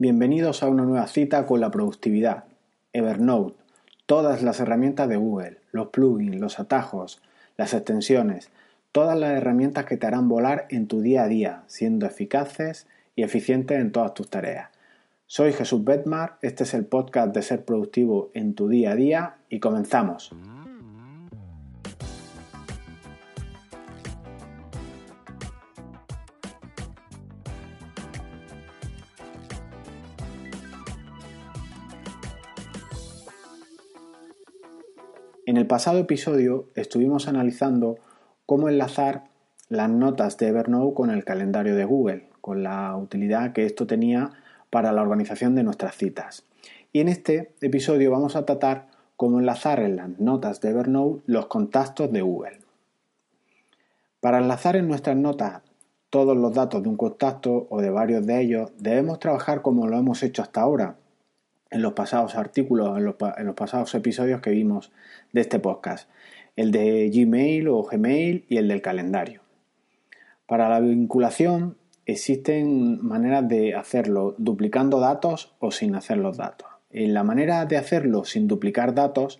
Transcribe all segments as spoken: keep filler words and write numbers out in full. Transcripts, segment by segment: Bienvenidos a una nueva cita con la productividad. Evernote, todas las herramientas de Google, los plugins, los atajos, las extensiones, todas las herramientas que te harán volar en tu día a día, siendo eficaces y eficientes en todas tus tareas. Soy Jesús Bedmar, este es el podcast de Ser Productivo en tu día a día y comenzamos. En el pasado episodio estuvimos analizando cómo enlazar las notas de Evernote con el calendario de Google, con la utilidad que esto tenía para la organización de nuestras citas. Y en este episodio vamos a tratar cómo enlazar en las notas de Evernote los contactos de Google. Para enlazar en nuestras notas todos los datos de un contacto o de varios de ellos, debemos trabajar como lo hemos hecho hasta ahora, en los pasados artículos, en los, en los pasados episodios que vimos de este podcast, el de Gmail o Gmail y el del calendario. Para la vinculación existen maneras de hacerlo duplicando datos o sin hacer los datos. En la manera de hacerlo sin duplicar datos,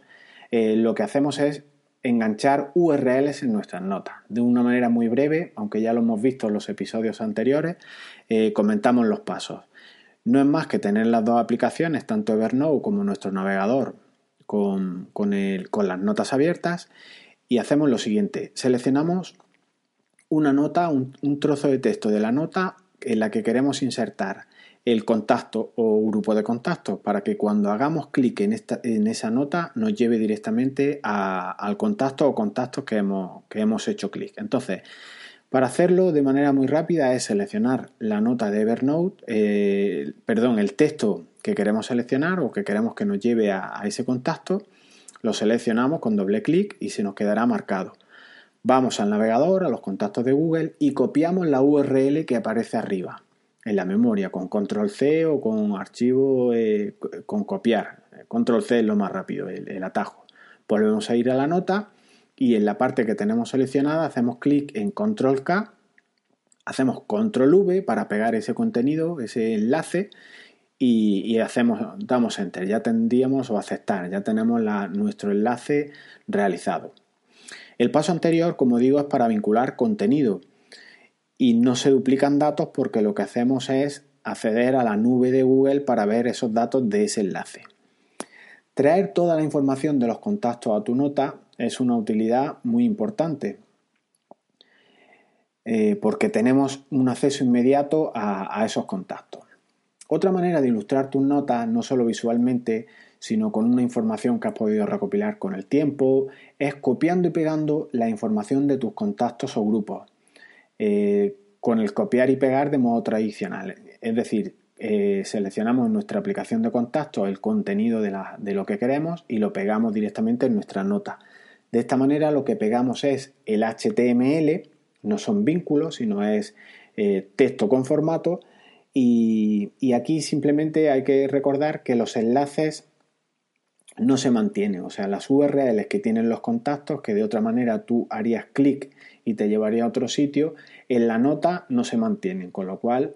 eh, lo que hacemos es enganchar U R Ls en nuestras notas. De una manera muy breve, aunque ya lo hemos visto en los episodios anteriores, eh, comentamos los pasos. No es más que tener las dos aplicaciones, tanto Evernote como nuestro navegador, con, con, el, con las notas abiertas, y hacemos lo siguiente. Seleccionamos una nota, un, un trozo de texto de la nota en la que queremos insertar el contacto o grupo de contactos para que cuando hagamos clic en, esta, en esa nota nos lleve directamente a, al contacto o contactos que hemos, que hemos hecho clic. Entonces, para hacerlo de manera muy rápida es seleccionar la nota de Evernote, eh, perdón, el texto que queremos seleccionar o que queremos que nos lleve a, a ese contacto, lo seleccionamos con doble clic y se nos quedará marcado. Vamos al navegador, a los contactos de Google y copiamos la U R L que aparece arriba en la memoria con control ce o con archivo, eh, con copiar. control ce es lo más rápido, el, el atajo. Volvemos a ir a la nota. Y en la parte que tenemos seleccionada hacemos clic en control ka, hacemos control ve para pegar ese contenido, ese enlace y, y hacemos, damos Enter. Ya tendríamos o aceptar, ya tenemos la, nuestro enlace realizado. El paso anterior, como digo, es para vincular contenido y no se duplican datos porque lo que hacemos es acceder a la nube de Google para ver esos datos de ese enlace. Traer toda la información de los contactos a tu nota es una utilidad muy importante eh, porque tenemos un acceso inmediato a, a esos contactos. Otra manera de ilustrar tus notas, no solo visualmente, sino con una información que has podido recopilar con el tiempo, es copiando y pegando la información de tus contactos o grupos, eh, con el copiar y pegar de modo tradicional. Es decir, Eh, seleccionamos en nuestra aplicación de contacto el contenido de, la, de lo que queremos y lo pegamos directamente en nuestra nota. De esta manera lo que pegamos es el hache te eme ele, no son vínculos, sino es eh, texto con formato y, y aquí simplemente hay que recordar que los enlaces no se mantienen, o sea, las U R Ls que tienen los contactos, que de otra manera tú harías clic y te llevaría a otro sitio, en la nota no se mantienen, con lo cual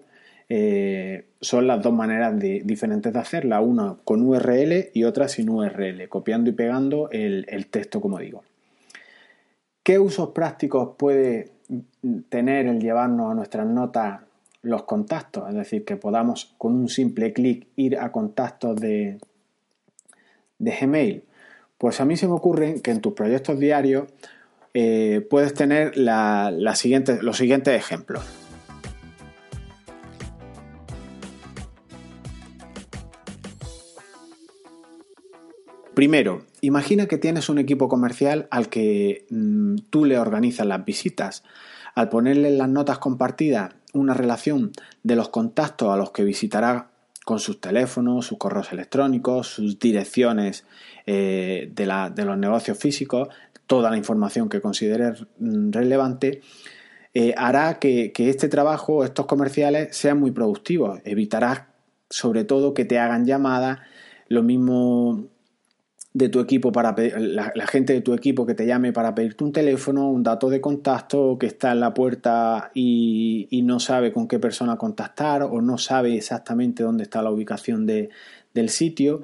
Eh, son las dos maneras de, diferentes de hacerla, una con U R L y otra sin U R L, copiando y pegando el, el texto, como digo. ¿Qué usos prácticos puede tener el llevarnos a nuestras notas los contactos? Es decir, que podamos con un simple clic ir a contactos de, de Gmail. Pues a mí se me ocurre que en tus proyectos diarios eh, puedes tener la, la siguiente, los siguientes ejemplos. Primero, imagina que tienes un equipo comercial al que mmm, tú le organizas las visitas. Al ponerle en las notas compartidas una relación de los contactos a los que visitará con sus teléfonos, sus correos electrónicos, sus direcciones eh, de, la, de los negocios físicos, toda la información que considere relevante, eh, hará que, que este trabajo, estos comerciales, sean muy productivos. Evitarás, sobre todo, que te hagan llamadas, lo mismo de tu equipo para pedir, la, la gente de tu equipo que te llame para pedirte un teléfono, un dato de contacto, que está en la puerta y, y no sabe con qué persona contactar o no sabe exactamente dónde está la ubicación de, del sitio.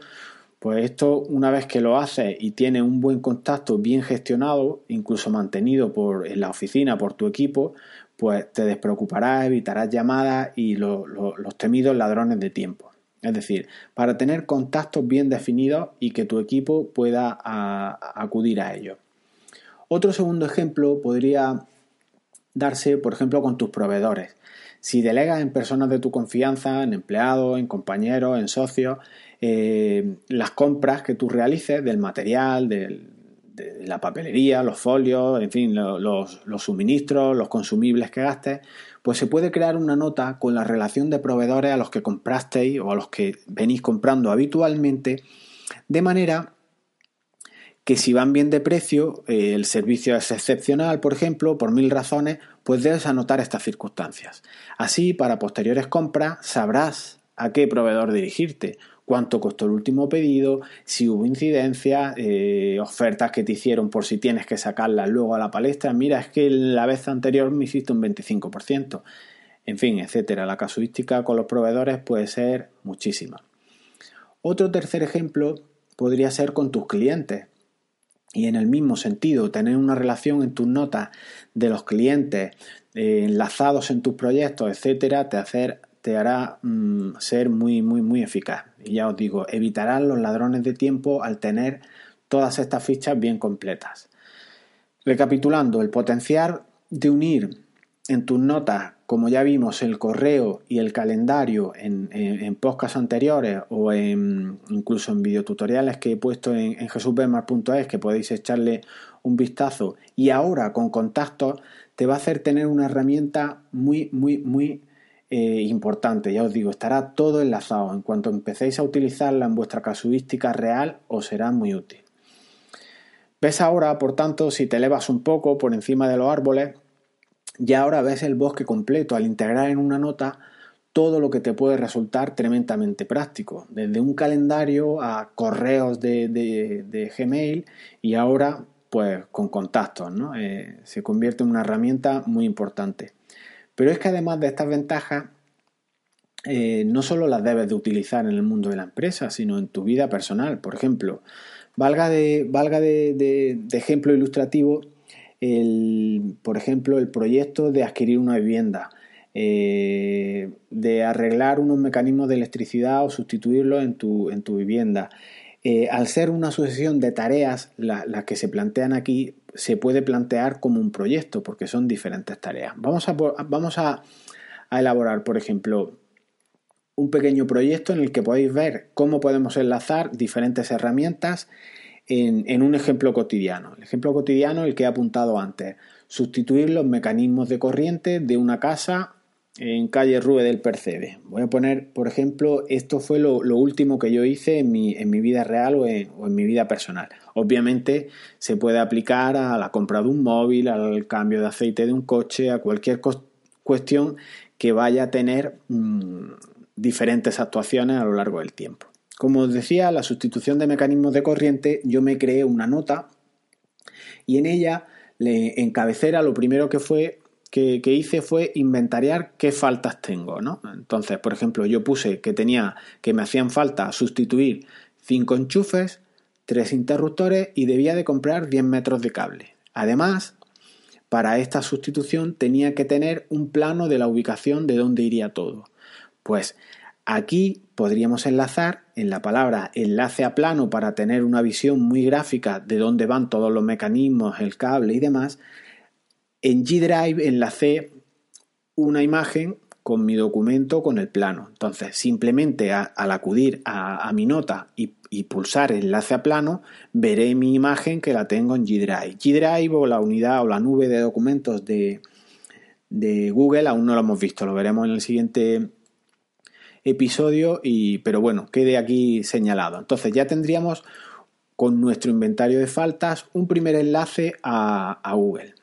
Pues esto, una vez que lo haces y tienes un buen contacto bien gestionado, incluso mantenido por, en la oficina por tu equipo, pues te despreocuparás, evitarás llamadas y lo, lo, los temidos ladrones de tiempo. Es decir, para tener contactos bien definidos y que tu equipo pueda a, a acudir a ellos. Otro segundo ejemplo podría darse, por ejemplo, con tus proveedores. Si delegas en personas de tu confianza, en empleados, en compañeros, en socios, eh, las compras que tú realices del material, del, de la papelería, los folios, en fin, los, los suministros, los consumibles que gastes, pues se puede crear una nota con la relación de proveedores a los que comprasteis o a los que venís comprando habitualmente, de manera que si van bien de precio, eh, el servicio es excepcional, por ejemplo, por mil razones, pues debes anotar estas circunstancias. Así, para posteriores compras, sabrás a qué proveedor dirigirte, cuánto costó el último pedido, si hubo incidencias, eh, ofertas que te hicieron por si tienes que sacarlas luego a la palestra. Mira, es que la vez anterior me hiciste un veinticinco por ciento. En fin, etcétera. La casuística con los proveedores puede ser muchísima. Otro tercer ejemplo podría ser con tus clientes. Y en el mismo sentido, tener una relación en tus notas de los clientes, eh, enlazados en tus proyectos, etcétera, te hacer... te hará mmm, ser muy, muy, muy eficaz. Y ya os digo, evitarás los ladrones de tiempo al tener todas estas fichas bien completas. Recapitulando, el potencial de unir en tus notas, como ya vimos, el correo y el calendario en, en, en podcasts anteriores o en, incluso en videotutoriales que he puesto en, en jesús bedmar punto es, que podéis echarle un vistazo, y ahora con contactos, te va a hacer tener una herramienta muy, muy, muy Eh, importante. Ya os digo, estará todo enlazado. En cuanto empecéis a utilizarla en vuestra casuística real, os será muy útil. Ves ahora, por tanto, si te elevas un poco por encima de los árboles, ya ahora ves el bosque completo al integrar en una nota todo lo que te puede resultar tremendamente práctico, desde un calendario a correos de, de, de Gmail, y ahora pues con contactos, ¿no? Eh, se convierte en una herramienta muy importante. Pero es que además de estas ventajas, eh, no solo las debes de utilizar en el mundo de la empresa, sino en tu vida personal. Por ejemplo, valga de, valga de, de, de ejemplo ilustrativo, el, por ejemplo, el proyecto de adquirir una vivienda, eh, de arreglar unos mecanismos de electricidad o sustituirlos en tu, en tu vivienda. Eh, al ser una sucesión de tareas, la, las que se plantean aquí, se puede plantear como un proyecto porque son diferentes tareas. Vamos a, vamos a, a elaborar, por ejemplo, un pequeño proyecto en el que podéis ver cómo podemos enlazar diferentes herramientas en, en un ejemplo cotidiano. El ejemplo cotidiano, el que he apuntado antes, sustituir los mecanismos de corriente de una casa en calle Rube del Percebe. Voy a poner, por ejemplo, esto fue lo, lo último que yo hice en mi, en mi vida real o en, o en mi vida personal. Obviamente se puede aplicar a la compra de un móvil, al cambio de aceite de un coche, a cualquier co- cuestión que vaya a tener mmm, diferentes actuaciones a lo largo del tiempo. Como os decía, la sustitución de mecanismos de corriente, yo me creé una nota y en ella, le, en cabecera, lo primero que fue... Que, que hice fue inventariar qué faltas tengo, ¿no? Entonces, por ejemplo, yo puse que tenía, que me hacían falta sustituir cinco enchufes, tres interruptores y debía de comprar diez metros de cable. Además, para esta sustitución tenía que tener un plano de la ubicación de dónde iría todo. Pues aquí podríamos enlazar en la palabra enlace a plano para tener una visión muy gráfica de dónde van todos los mecanismos, el cable y demás. En G-Drive enlacé una imagen con mi documento, con el plano. Entonces, simplemente a, al acudir a, a mi nota y, y pulsar enlace a plano, veré mi imagen que la tengo en G-Drive. G-Drive o la unidad o la nube de documentos de, de Google aún no lo hemos visto. Lo veremos en el siguiente episodio, y, pero bueno, quede aquí señalado. Entonces ya tendríamos con nuestro inventario de faltas un primer enlace a, a Google.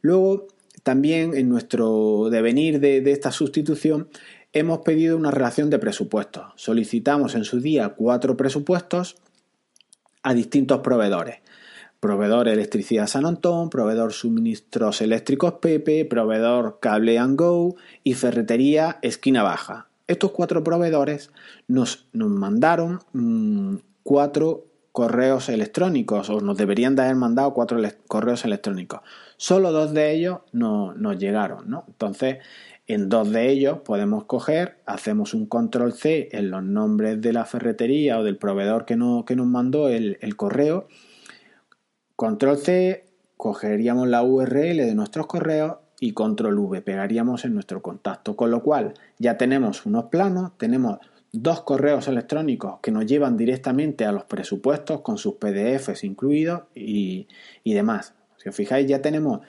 Luego también en nuestro devenir de, de esta sustitución hemos pedido una relación de presupuestos. Solicitamos en su día cuatro presupuestos a distintos proveedores. Proveedor Electricidad San Antón, proveedor Suministros Eléctricos Pepe, proveedor Cable and Go y Ferretería Esquina Baja. Estos cuatro proveedores nos, nos mandaron mmm, cuatro correos electrónicos, o nos deberían de haber mandado cuatro ele- correos electrónicos. Solo dos de ellos no, nos llegaron, ¿no? Entonces, en dos de ellos podemos coger, hacemos un control C en los nombres de la ferretería o del proveedor que, no, que nos mandó el, el correo. Control C, cogeríamos la U R L de nuestros correos y control V, pegaríamos en nuestro contacto. Con lo cual ya tenemos unos planos, tenemos dos correos electrónicos que nos llevan directamente a los presupuestos con sus P D Fs incluidos y, y demás. Si os fijáis, ya tenemos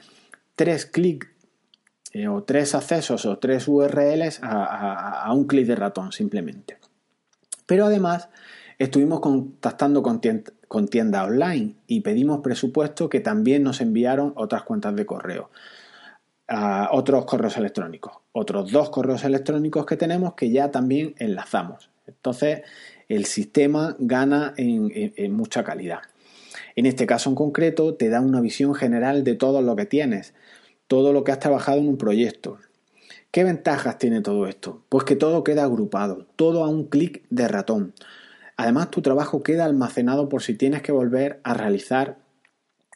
tres clics eh, o tres accesos o tres U R Ls a, a, a un clic de ratón simplemente. Pero además estuvimos contactando con, tiend- con tiendas online y pedimos presupuestos que también nos enviaron otras cuentas de correo. A otros correos electrónicos, otros dos correos electrónicos que tenemos que ya también enlazamos. Entonces el sistema gana en, en, en mucha calidad. En este caso en concreto te da una visión general de todo lo que tienes, todo lo que has trabajado en un proyecto. ¿Qué ventajas tiene todo esto? Pues que todo queda agrupado, todo a un clic de ratón. Además tu trabajo queda almacenado por si tienes que volver a realizar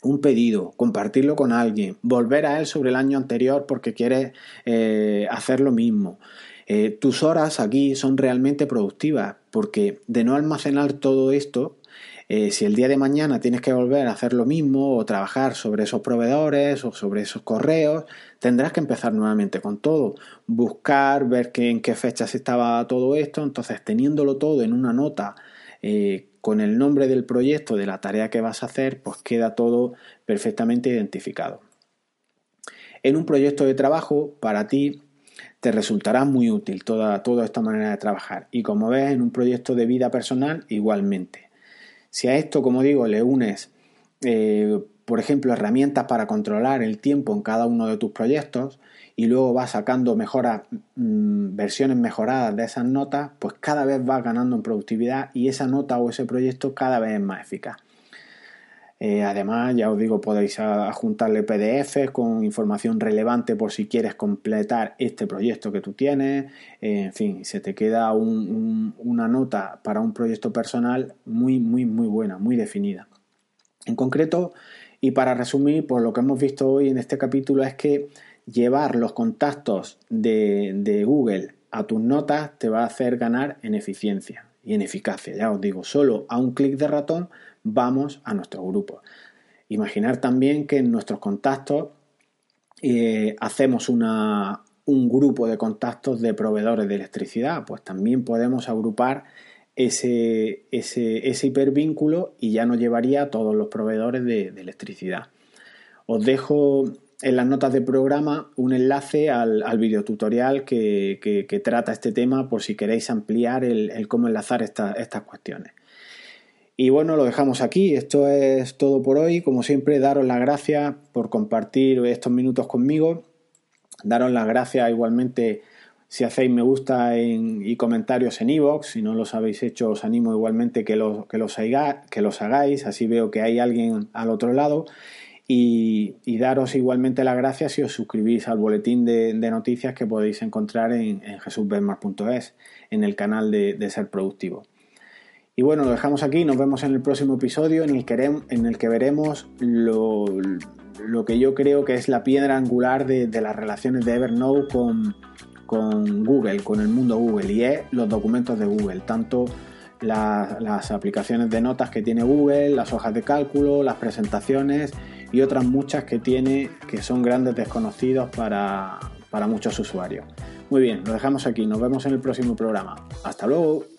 un pedido, compartirlo con alguien, volver a él sobre el año anterior porque quieres eh, hacer lo mismo. Eh, tus horas aquí son realmente productivas porque de no almacenar todo esto, eh, si el día de mañana tienes que volver a hacer lo mismo o trabajar sobre esos proveedores o sobre esos correos, tendrás que empezar nuevamente con todo, buscar, ver que, en qué fechas estaba todo esto. Entonces, teniéndolo todo en una nota eh, con el nombre del proyecto, de la tarea que vas a hacer, pues queda todo perfectamente identificado. En un proyecto de trabajo, para ti te resultará muy útil toda, toda esta manera de trabajar. Y como ves, en un proyecto de vida personal, igualmente. Si a esto, como digo, le unes, eh, por ejemplo, herramientas para controlar el tiempo en cada uno de tus proyectos y luego vas sacando mejoras, mmm, versiones mejoradas de esas notas, pues cada vez vas ganando en productividad y esa nota o ese proyecto cada vez es más eficaz. Eh, además, ya os digo, podéis adjuntarle P D Fs con información relevante por si quieres completar este proyecto que tú tienes. Eh, en fin, se te queda un, un, una nota para un proyecto personal muy, muy, muy buena, muy definida. En concreto, y para resumir, pues lo que hemos visto hoy en este capítulo es que llevar los contactos de, de Google a tus notas te va a hacer ganar en eficiencia y en eficacia. Ya os digo, solo a un clic de ratón vamos a nuestro grupo. Imaginar también que en nuestros contactos eh, hacemos una, un grupo de contactos de proveedores de electricidad, pues también podemos agrupar ese, ese, ese hipervínculo y ya nos llevaría a todos los proveedores de, de electricidad. Os dejo en las notas del programa un enlace al, al videotutorial que, que, que trata este tema por si queréis ampliar el, el cómo enlazar esta, estas cuestiones. Y bueno, lo dejamos aquí. Esto es todo por hoy. Como siempre, daros las gracias por compartir estos minutos conmigo. Daros las gracias igualmente si hacéis me gusta en, y comentarios en Ivoox. Si no los habéis hecho, os animo igualmente que los, que los, haiga, que los hagáis. Así veo que hay alguien al otro lado. Y, y daros igualmente las gracias si os suscribís al boletín de, de noticias que podéis encontrar en, en jesús bedmar punto es, en el canal de, de Ser Productivo. Y bueno, lo dejamos aquí. Nos vemos en el próximo episodio en el que, en el que veremos lo, lo que yo creo que es la piedra angular de, de las relaciones de Evernote con, con Google, con el mundo Google, y es los documentos de Google, tanto las, las aplicaciones de notas que tiene Google, las hojas de cálculo, las presentaciones y otras muchas que tiene, que son grandes desconocidos para, para muchos usuarios. Muy bien, lo dejamos aquí. Nos vemos en el próximo programa. Hasta luego.